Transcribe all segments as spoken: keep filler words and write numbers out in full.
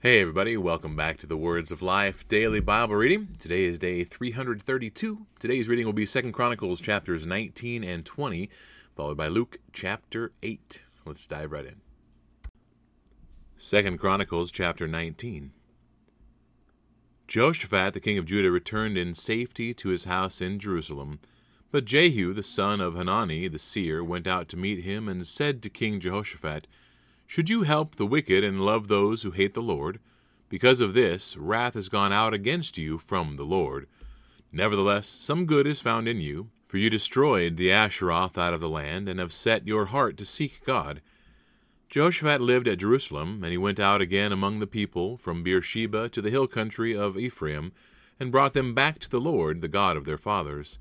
Hey everybody, welcome back to the Words of Life Daily Bible Reading. Today is day three hundred thirty-two. Today's reading will be Second Chronicles chapters nineteen and twenty, followed by Luke chapter eight. Let's dive right in. Second Chronicles chapter nineteen. Jehoshaphat the king of Judah returned in safety to his house in Jerusalem. But Jehu the son of Hanani the seer went out to meet him and said to King Jehoshaphat, "Should you help the wicked and love those who hate the Lord? Because of this, wrath has gone out against you from the Lord. Nevertheless, some good is found in you, for you destroyed the Asheroth out of the land, and have set your heart to seek God." Jehoshaphat lived at Jerusalem, and he went out again among the people from Beersheba to the hill country of Ephraim, and brought them back to the Lord, the God of their fathers.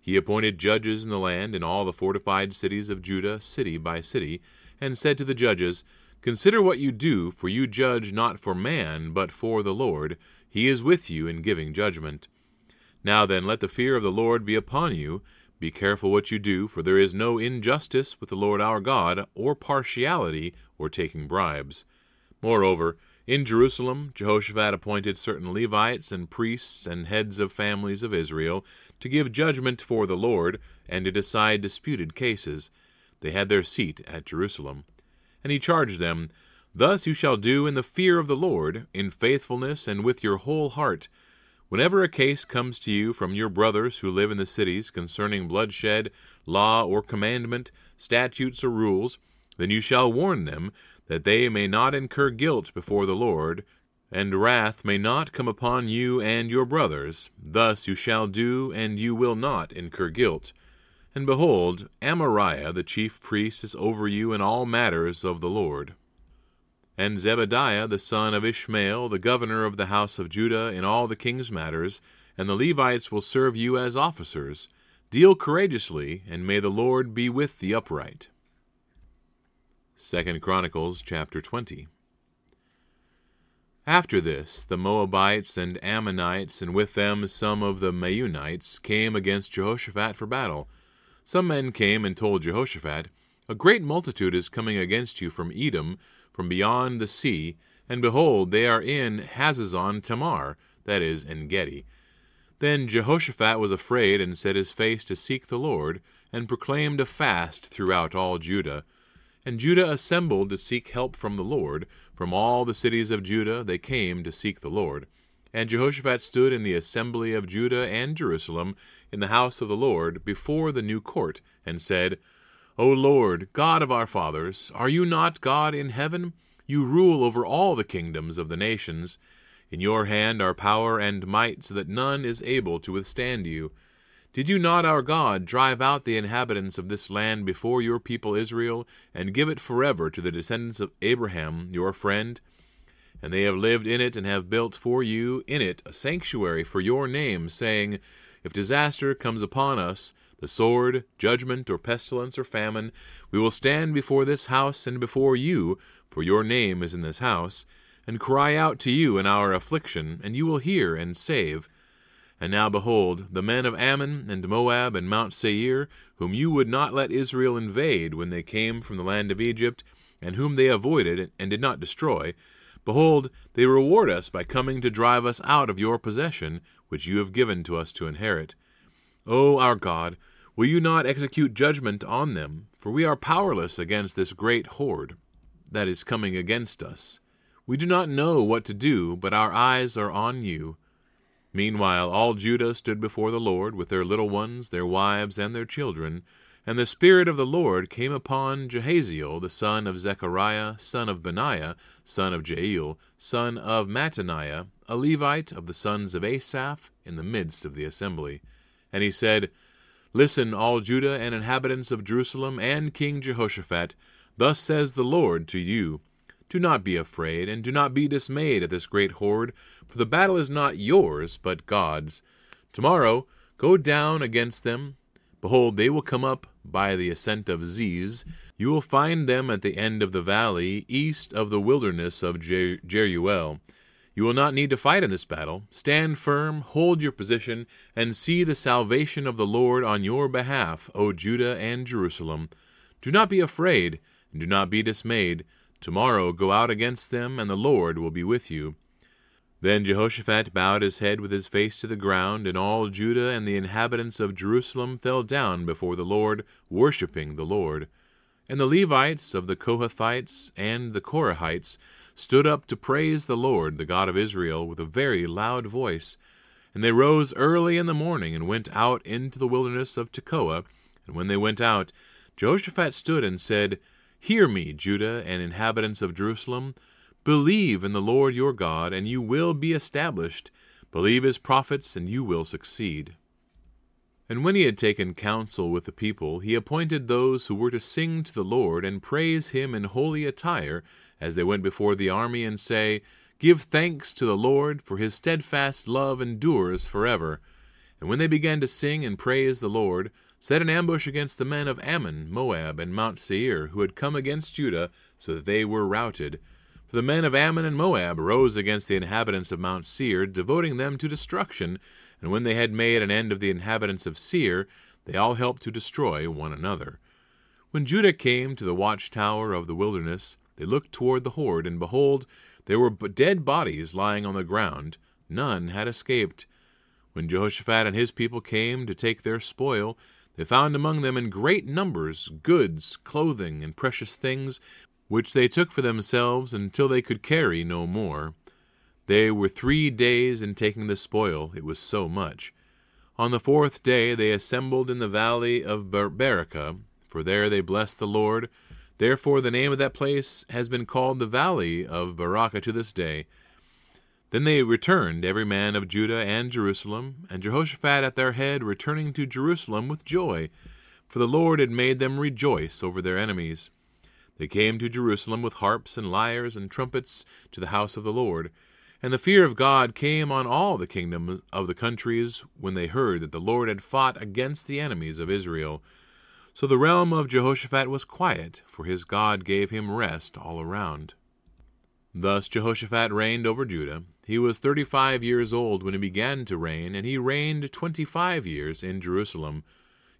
He appointed judges in the land in all the fortified cities of Judah, city by city, and said to the judges, "Consider what you do, for you judge not for man, but for the Lord. He is with you in giving judgment. Now then, let the fear of the Lord be upon you. Be careful what you do, for there is no injustice with the Lord our God, or partiality, or taking bribes." Moreover, in Jerusalem, Jehoshaphat appointed certain Levites and priests and heads of families of Israel to give judgment for the Lord and to decide disputed cases. They had their seat at Jerusalem. And he charged them, "Thus you shall do in the fear of the Lord, in faithfulness and with your whole heart. Whenever a case comes to you from your brothers who live in the cities concerning bloodshed, law or commandment, statutes or rules, then you shall warn them that they may not incur guilt before the Lord, and wrath may not come upon you and your brothers. Thus you shall do, and you will not incur guilt. And behold, Amariah the chief priest is over you in all matters of the Lord. And Zebadiah the son of Ishmael, the governor of the house of Judah, in all the king's matters, and the Levites will serve you as officers. Deal courageously, and may the Lord be with the upright." Second Chronicles chapter twenty. After this, the Moabites and Ammonites, and with them some of the Meunites, came against Jehoshaphat for battle. Some men came and told Jehoshaphat, "A great multitude is coming against you from Edom, from beyond the sea, and behold, they are in Hazazon Tamar," that is, En-Gedi. Then Jehoshaphat was afraid and set his face to seek the Lord, and proclaimed a fast throughout all Judah. And Judah assembled to seek help from the Lord. From all the cities of Judah they came to seek the Lord. And Jehoshaphat stood in the assembly of Judah and Jerusalem, in the house of the Lord, before the new court, and said, "O Lord, God of our fathers, are you not God in heaven? You rule over all the kingdoms of the nations. In your hand are power and might, so that none is able to withstand you. Did you not, our God, drive out the inhabitants of this land before your people Israel, and give it forever to the descendants of Abraham, your friend? And they have lived in it and have built for you in it a sanctuary for your name, saying, 'If disaster comes upon us, the sword, judgment, or pestilence, or famine, we will stand before this house and before you, for your name is in this house, and cry out to you in our affliction, and you will hear and save.' And now behold, the men of Ammon and Moab and Mount Seir, whom you would not let Israel invade when they came from the land of Egypt, and whom they avoided and did not destroy, behold, they reward us by coming to drive us out of your possession, which you have given to us to inherit. O our God, will you not execute judgment on them? For we are powerless against this great horde that is coming against us. We do not know what to do, but our eyes are on you." Meanwhile all Judah stood before the Lord with their little ones, their wives, and their children. And the Spirit of the Lord came upon Jehaziel, the son of Zechariah, son of Benaiah, son of Jael, son of Mattaniah, a Levite of the sons of Asaph, in the midst of the assembly. And he said, "Listen, all Judah and inhabitants of Jerusalem and King Jehoshaphat, thus says the Lord to you, 'Do not be afraid, and do not be dismayed at this great horde, for the battle is not yours, but God's. Tomorrow go down against them. Behold, they will come up by the ascent of Ziz. You will find them at the end of the valley, east of the wilderness of Jer- Jeruel. You will not need to fight in this battle. Stand firm, hold your position, and see the salvation of the Lord on your behalf, O Judah and Jerusalem. Do not be afraid, and do not be dismayed. Tomorrow go out against them, and the Lord will be with you. Then Jehoshaphat bowed his head with his face to the ground, and all Judah and the inhabitants of Jerusalem fell down before the Lord, worshipping the Lord. And the Levites of the Kohathites and the Korahites stood up to praise the Lord, the God of Israel, with a very loud voice. And they rose early in the morning and went out into the wilderness of Tekoa. And when they went out, Jehoshaphat stood and said, Hear me, Judah and inhabitants of Jerusalem. Believe in the Lord your God, and you will be established. Believe his prophets, and you will succeed. And when he had taken counsel with the people, he appointed those who were to sing to the Lord and praise him in holy attire, as they went before the army, and say, Give thanks to the Lord, for his steadfast love endures forever. And when they began to sing and praise the Lord, set an ambush against the men of Ammon, Moab, and Mount Seir, who had come against Judah, so that they were routed. For the men of Ammon and Moab rose against the inhabitants of Mount Seir, devoting them to destruction, and when they had made an end of the inhabitants of Seir, they all helped to destroy one another. When Judah came to the watchtower of the wilderness, they looked toward the horde, and behold, there were dead bodies lying on the ground. None had escaped. When Jehoshaphat and his people came to take their spoil, they found among them in great numbers goods, clothing, and precious things, which they took for themselves until they could carry no more. They were three days in taking the spoil, it was so much. On the fourth day they assembled in the valley of Beracah, for there they blessed the Lord. Therefore the name of that place has been called the Valley of Beracah to this day. Then they returned, every man of Judah and Jerusalem, and Jehoshaphat at their head, returning to Jerusalem with joy, for the Lord had made them rejoice over their enemies. They came to Jerusalem with harps and lyres and trumpets to the house of the Lord. And the fear of God came on all the kingdoms of the countries when they heard that the Lord had fought against the enemies of Israel. So the realm of Jehoshaphat was quiet, for his God gave him rest all around. Thus Jehoshaphat reigned over Judah. He was thirty-five years old when he began to reign, and he reigned twenty-five years in Jerusalem.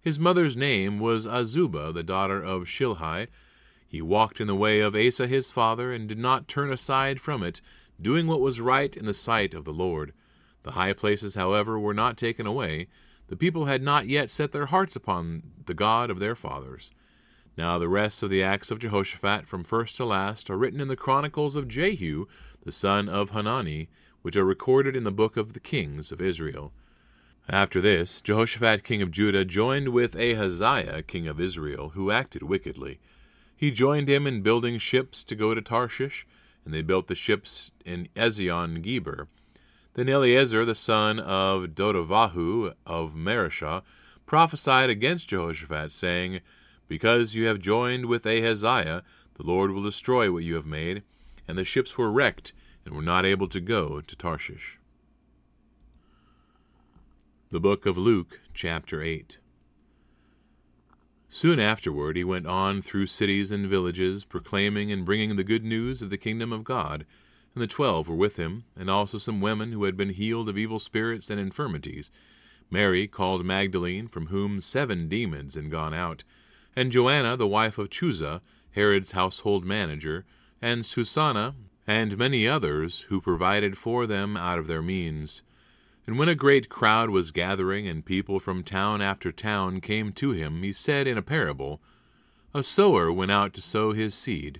His mother's name was Azubah, the daughter of Shilhi. He walked in the way of Asa his father, and did not turn aside from it, doing what was right in the sight of the Lord. The high places, however, were not taken away. The people had not yet set their hearts upon the God of their fathers. Now the rest of the acts of Jehoshaphat from first to last are written in the chronicles of Jehu, the son of Hanani, which are recorded in the book of the kings of Israel. After this, Jehoshaphat king of Judah joined with Ahaziah king of Israel, who acted wickedly. He joined him in building ships to go to Tarshish, and they built the ships in Ezion-Geber. Then Eliezer, the son of Dodavahu of Mareshah, prophesied against Jehoshaphat, saying, Because you have joined with Ahaziah, the Lord will destroy what you have made. And the ships were wrecked, and were not able to go to Tarshish. The Book of Luke, Chapter eight. Soon afterward he went on through cities and villages, proclaiming and bringing the good news of the kingdom of God. And the twelve were with him, and also some women who had been healed of evil spirits and infirmities. Mary, called Magdalene, from whom seven demons had gone out, and Joanna, the wife of Chuza, Herod's household manager, and Susanna, and many others who provided for them out of their means. And when a great crowd was gathering, and people from town after town came to him, he said in a parable, A sower went out to sow his seed,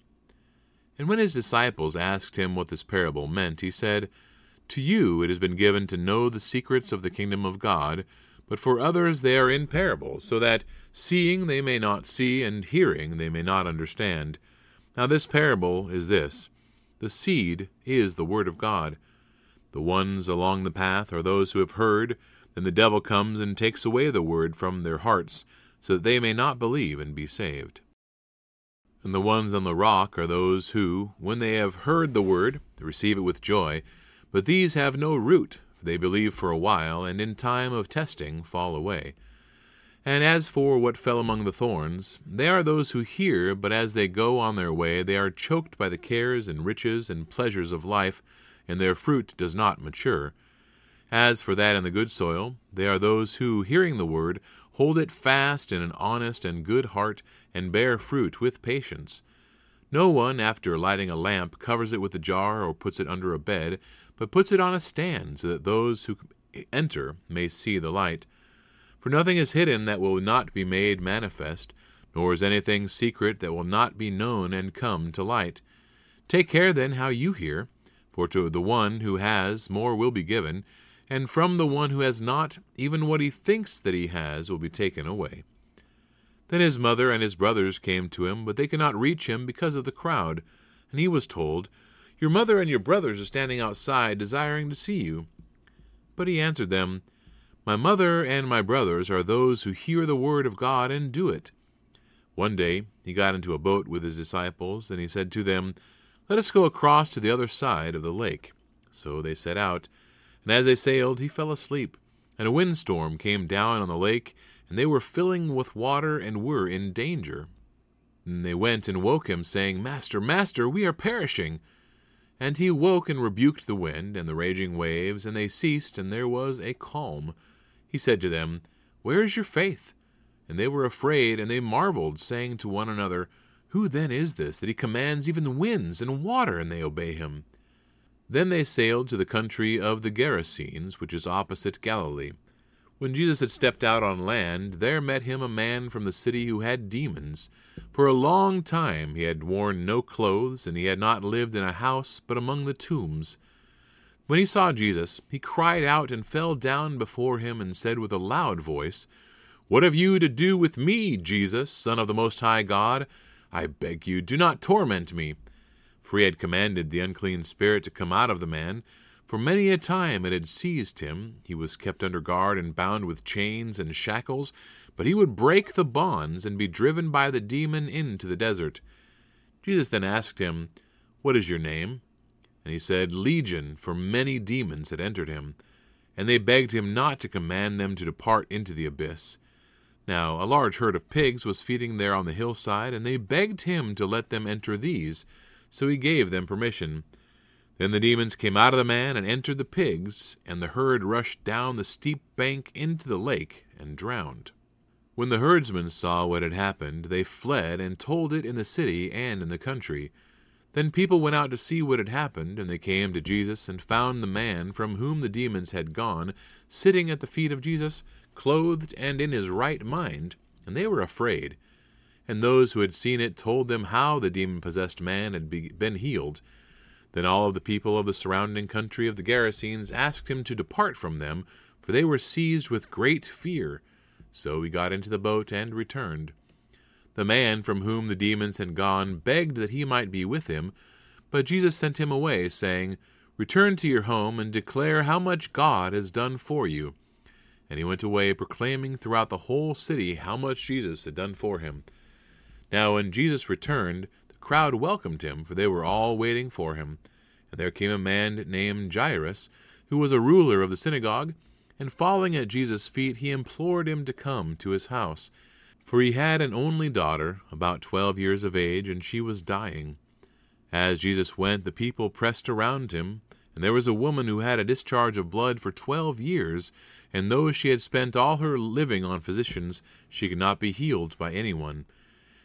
And when his disciples asked him what this parable meant, he said, To you it has been given to know the secrets of the kingdom of God, but for others they are in parables, so that seeing they may not see, and hearing they may not understand. Now this parable is this: The seed is the word of God. The ones along the path are those who have heard, then the devil comes and takes away the word from their hearts, so that they may not believe and be saved. And the ones on the rock are those who, when they have heard the word, receive it with joy, but these have no root, for they believe for a while, and in time of testing fall away. And as for what fell among the thorns, they are those who hear, but as they go on their way they are choked by the cares and riches and pleasures of life, and their fruit does not mature. As for that in the good soil, they are those who, hearing the word, hold it fast in an honest and good heart, and bear fruit with patience. No one, after lighting a lamp, covers it with a jar or puts it under a bed, but puts it on a stand, so that those who enter may see the light. For nothing is hidden that will not be made manifest, nor is anything secret that will not be known and come to light. Take care then how you hear, for to the one who has more will be given, and from the one who has not, even what he thinks that he has will be taken away. Then his mother and his brothers came to him, but they could not reach him because of the crowd. And he was told, "Your mother and your brothers are standing outside, desiring to see you." But he answered them, "My mother and my brothers are those who hear the word of God and do it." One day he got into a boat with his disciples, and he said to them, "Let us go across to the other side of the lake." So they set out, and as they sailed he fell asleep, and a windstorm came down on the lake, and they were filling with water and were in danger. And they went and woke him, saying, "Master, Master, we are perishing." And he woke and rebuked the wind and the raging waves, and they ceased, and there was a calm. He said to them, "Where is your faith?" And they were afraid, and they marveled, saying to one another, "Who then is this, that he commands even the winds and water, and they obey him?" Then they sailed to the country of the Gerasenes, which is opposite Galilee. When Jesus had stepped out on land, there met him a man from the city who had demons. For a long time he had worn no clothes, and he had not lived in a house, but among the tombs. When he saw Jesus, he cried out and fell down before him and said with a loud voice, "What have you to do with me, Jesus, Son of the Most High God? I beg you, do not torment me." For he had commanded the unclean spirit to come out of the man. For many a time it had seized him. He was kept under guard and bound with chains and shackles, but he would break the bonds and be driven by the demon into the desert. Jesus then asked him, "What is your name?" And he said, "Legion," for many demons had entered him. And they begged him not to command them to depart into the abyss. Now a large herd of pigs was feeding there on the hillside, and they begged him to let them enter these. So he gave them permission. Then the demons came out of the man and entered the pigs, and the herd rushed down the steep bank into the lake and drowned. When the herdsmen saw what had happened, they fled and told it in the city and in the country. Then people went out to see what had happened, and they came to Jesus and found the man from whom the demons had gone, sitting at the feet of Jesus, clothed and in his right mind, and they were afraid. And those who had seen it told them how the demon-possessed man had been healed. Then all of the people of the surrounding country of the Gerasenes asked him to depart from them, for they were seized with great fear. So he got into the boat and returned. The man from whom the demons had gone begged that he might be with him, but Jesus sent him away, saying, "Return to your home and declare how much God has done for you." And he went away, proclaiming throughout the whole city how much Jesus had done for him. Now when Jesus returned, the crowd welcomed him, for they were all waiting for him. And there came a man named Jairus, who was a ruler of the synagogue, and falling at Jesus' feet, he implored him to come to his house. For he had an only daughter, about twelve years of age, and she was dying. As Jesus went, the people pressed around him, and there was a woman who had a discharge of blood for twelve years, and though she had spent all her living on physicians, she could not be healed by anyone.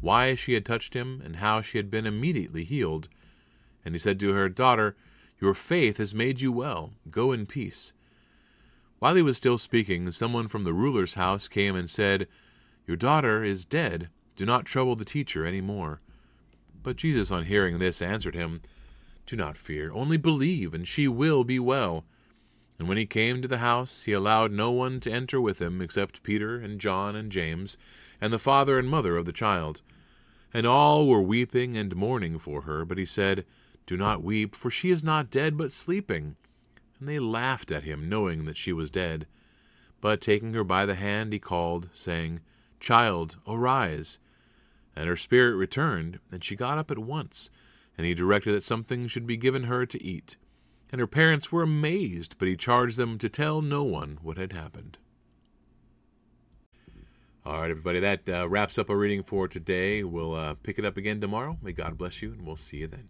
why she had touched him and how she had been immediately healed. And he said to her, "Daughter, your faith has made you well. Go in peace." While he was still speaking, someone from the ruler's house came and said, "Your daughter is dead. Do not trouble the teacher any more." But Jesus, on hearing this, answered him, "Do not fear, only believe, and she will be well." And when he came to the house, he allowed no one to enter with him except Peter and John and James, and the father and mother of the child. And all were weeping and mourning for her, but he said, "Do not weep, for she is not dead, but sleeping." And they laughed at him, knowing that she was dead. But taking her by the hand, he called, saying, "Child, arise." And her spirit returned, and she got up at once, and he directed that something should be given her to eat. And her parents were amazed, but he charged them to tell no one what had happened. All right, everybody, that uh, wraps up our reading for today. We'll uh, pick it up again tomorrow. May God bless you, and we'll see you then.